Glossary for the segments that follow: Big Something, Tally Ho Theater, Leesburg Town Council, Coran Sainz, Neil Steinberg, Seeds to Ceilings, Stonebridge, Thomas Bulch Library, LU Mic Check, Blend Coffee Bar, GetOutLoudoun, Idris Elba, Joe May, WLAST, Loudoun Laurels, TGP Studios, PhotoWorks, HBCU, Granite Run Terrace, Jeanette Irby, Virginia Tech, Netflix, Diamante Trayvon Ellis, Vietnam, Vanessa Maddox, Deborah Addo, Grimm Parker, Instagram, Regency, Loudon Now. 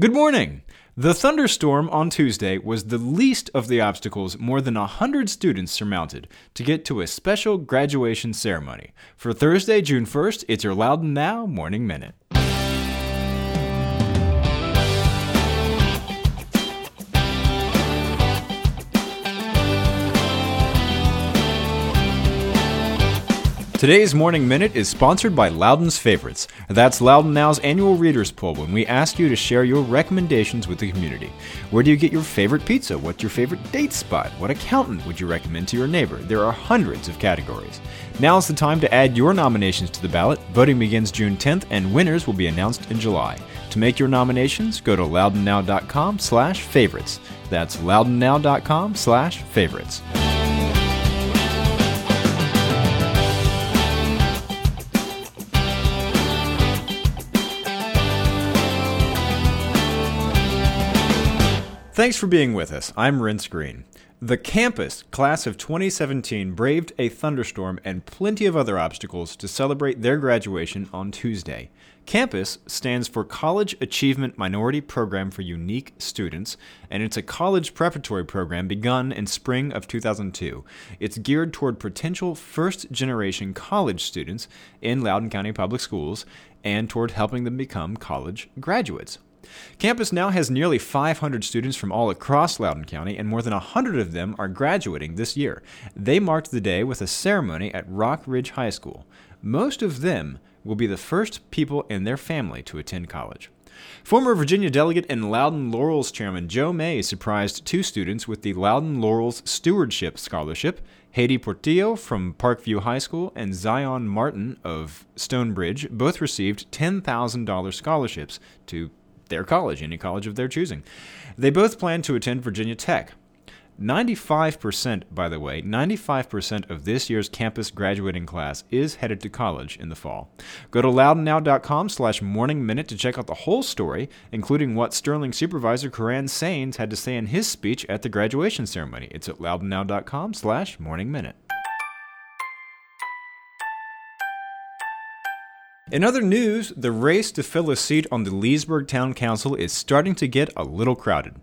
Good morning! The thunderstorm on Tuesday was the least of the obstacles more than 100 students surmounted to get to a special graduation ceremony. For Thursday, June 1st, it's your Loudon Now Morning Minute. Today's Morning Minute is sponsored by Loudon's Favorites. That's Loudon Now's annual readers poll when we ask you to share your recommendations with the community. Where do you get your favorite pizza? What's your favorite date spot? What accountant would you recommend to your neighbor? There are hundreds of categories. Now's the time to add your nominations to the ballot. Voting begins June 10th and winners will be announced in July. To make your nominations, go to loudonnow.com/favorites. That's loudonnow.com/favorites. Thanks for being with us. I'm Rince Green. The Campus class of 2017 braved a thunderstorm and plenty of other obstacles to celebrate their graduation on Tuesday. Campus stands for College Achievement Minority Program for Unique Students, and it's a college preparatory program begun in spring of 2002. It's geared toward potential first-generation college students in Loudoun County Public Schools and toward helping them become college graduates. Campus now has nearly 500 students from all across Loudoun County, and more than 100 of them are graduating this year. They marked the day with a ceremony at Rock Ridge High School. Most of them will be the first people in their family to attend college. Former Virginia delegate and Loudoun Laurels chairman Joe May surprised two students with the Loudoun Laurels Stewardship Scholarship. Heidi Portillo from Parkview High School and Zion Martin of Stonebridge both received $10,000 scholarships to their college, any college of their choosing. They both plan to attend Virginia Tech. 95% of this year's campus graduating class is headed to college in the fall. Go to loudonnow.com/morningminute to check out the whole story, including what Sterling Supervisor Coran Sainz had to say in his speech at the graduation ceremony. It's at loudonnow.com/morningminute. In other news, the race to fill a seat on the Leesburg Town Council is starting to get a little crowded.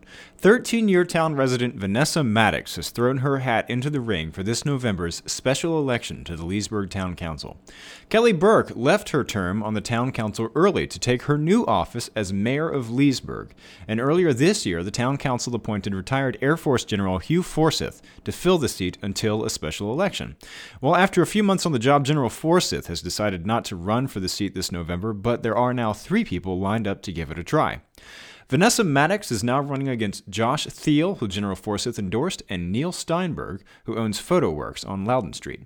13-year town resident Vanessa Maddox has thrown her hat into the ring for this November's special election to the Leesburg Town Council. Kelly Burke left her term on the Town Council early to take her new office as mayor of Leesburg, and earlier this year, the Town Council appointed retired Air Force General Hugh Forsyth to fill the seat until a special election. Well, after a few months on the job, General Forsyth has decided not to run for the seat this November, but there are now three people lined up to give it a try. Vanessa Maddox is now running against Josh Thiel, who General Forsyth endorsed, and Neil Steinberg, who owns PhotoWorks on Loudon Street.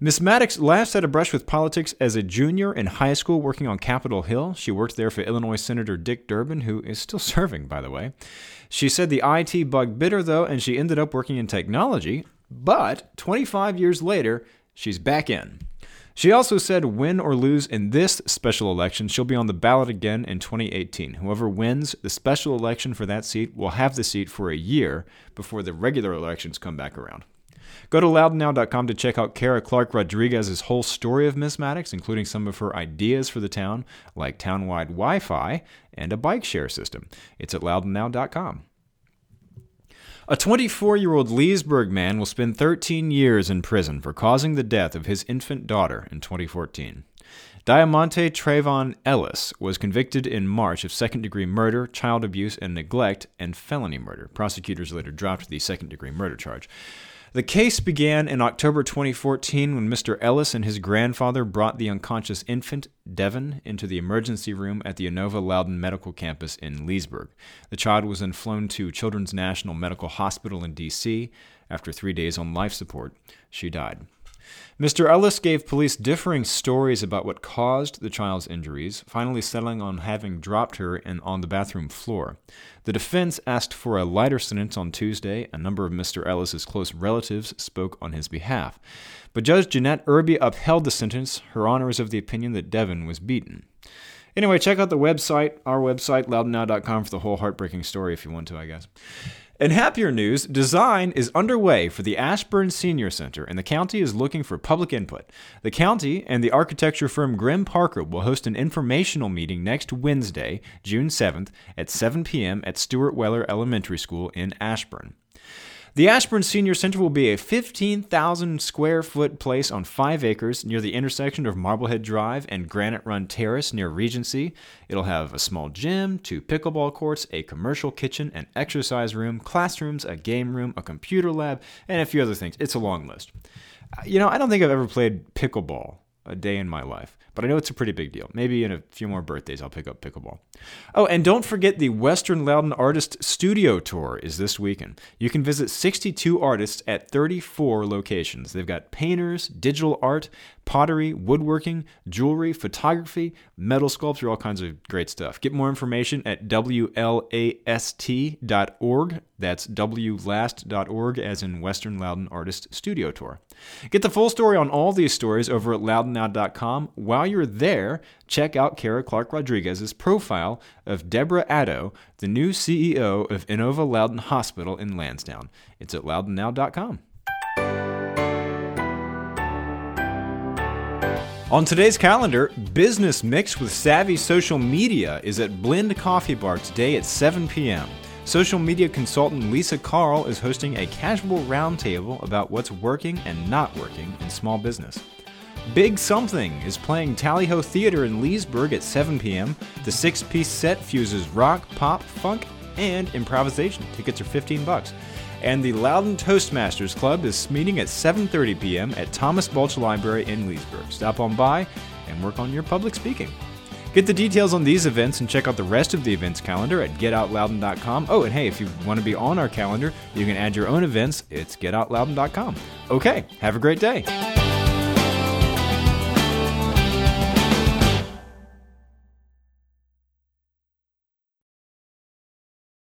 Ms. Maddox last had a brush with politics as a junior in high school working on Capitol Hill. She worked there for Illinois Senator Dick Durbin, who is still serving, by the way. She said the IT bug bit her, though, and she ended up working in technology, but 25 years later, she's back in. She also said win or lose in this special election, she'll be on the ballot again in 2018. Whoever wins the special election for that seat will have the seat for a year before the regular elections come back around. Go to loudonnow.com to check out Kara Clark Rodriguez's whole story of Miss Maddox, including some of her ideas for the town, like town-wide Wi-Fi and a bike share system. It's at loudonnow.com. A 24-year-old Leesburg man will spend 13 years in prison for causing the death of his infant daughter in 2014. Diamante Trayvon Ellis was convicted in March of second-degree murder, child abuse and neglect, and felony murder. Prosecutors later dropped the second-degree murder charge. The case began in October 2014 when Mr. Ellis and his grandfather brought the unconscious infant, Devin, into the emergency room at the Inova Loudon Medical Campus in Leesburg. The child was then flown to Children's National Medical Hospital in D.C. After 3 days on life support, she died. Mr. Ellis gave police differing stories about what caused the child's injuries, finally settling on having dropped her on the bathroom floor. The defense asked for a lighter sentence on Tuesday. A number of Mr. Ellis's close relatives spoke on his behalf. But Judge Jeanette Irby upheld the sentence. Her honor is of the opinion that Devin was beaten. Anyway, check out our website, loudonnow.com, for the whole heartbreaking story if you want to, I guess. In happier news, design is underway for the Ashburn Senior Center, and the county is looking for public input. The county and the architecture firm Grimm Parker will host an informational meeting next Wednesday, June 7th, at 7 p.m. at Stuart Weller Elementary School in Ashburn. The Ashburn Senior Center will be a 15,000-square-foot place on 5 acres near the intersection of Marblehead Drive and Granite Run Terrace near Regency. It'll have a small gym, 2 pickleball courts, a commercial kitchen, an exercise room, classrooms, a game room, a computer lab, and a few other things. It's a long list. You know, I don't think I've ever played pickleball a day in my life, but I know it's a pretty big deal. Maybe in a few more birthdays, I'll pick up pickleball. Oh, and don't forget the Western Loudoun Artist Studio Tour is this weekend. You can visit 62 artists at 34 locations. They've got painters, digital art, pottery, woodworking, jewelry, photography, metal sculpture, all kinds of great stuff. Get more information at wlast.org. That's wlast.org, as in Western Loudoun Artist Studio Tour. Get the full story on all these stories over at loudounnow.com. While you're there, check out Kara Clark Rodriguez's profile of Deborah Addo, the new CEO of Inova Loudon Hospital in Lansdowne. It's at loudounnow.com. On today's calendar, Business Mixed with Savvy Social Media is at Blend Coffee Bar today at 7 p.m. Social media consultant Lisa Carl is hosting a casual roundtable about what's working and not working in small business. Big Something is playing Tally Ho Theater in Leesburg at 7 p.m. The 6-piece set fuses rock, pop, funk, and improvisation. Tickets are $15. And the Loudon Toastmasters Club is meeting at 7:30 p.m. at Thomas Bulch Library in Leesburg. Stop on by and work on your public speaking. Get the details on these events and check out the rest of the events calendar at GetOutLoudoun.com. Oh, and hey, if you want to be on our calendar, you can add your own events. It's GetOutLoudoun.com. Okay, have a great day.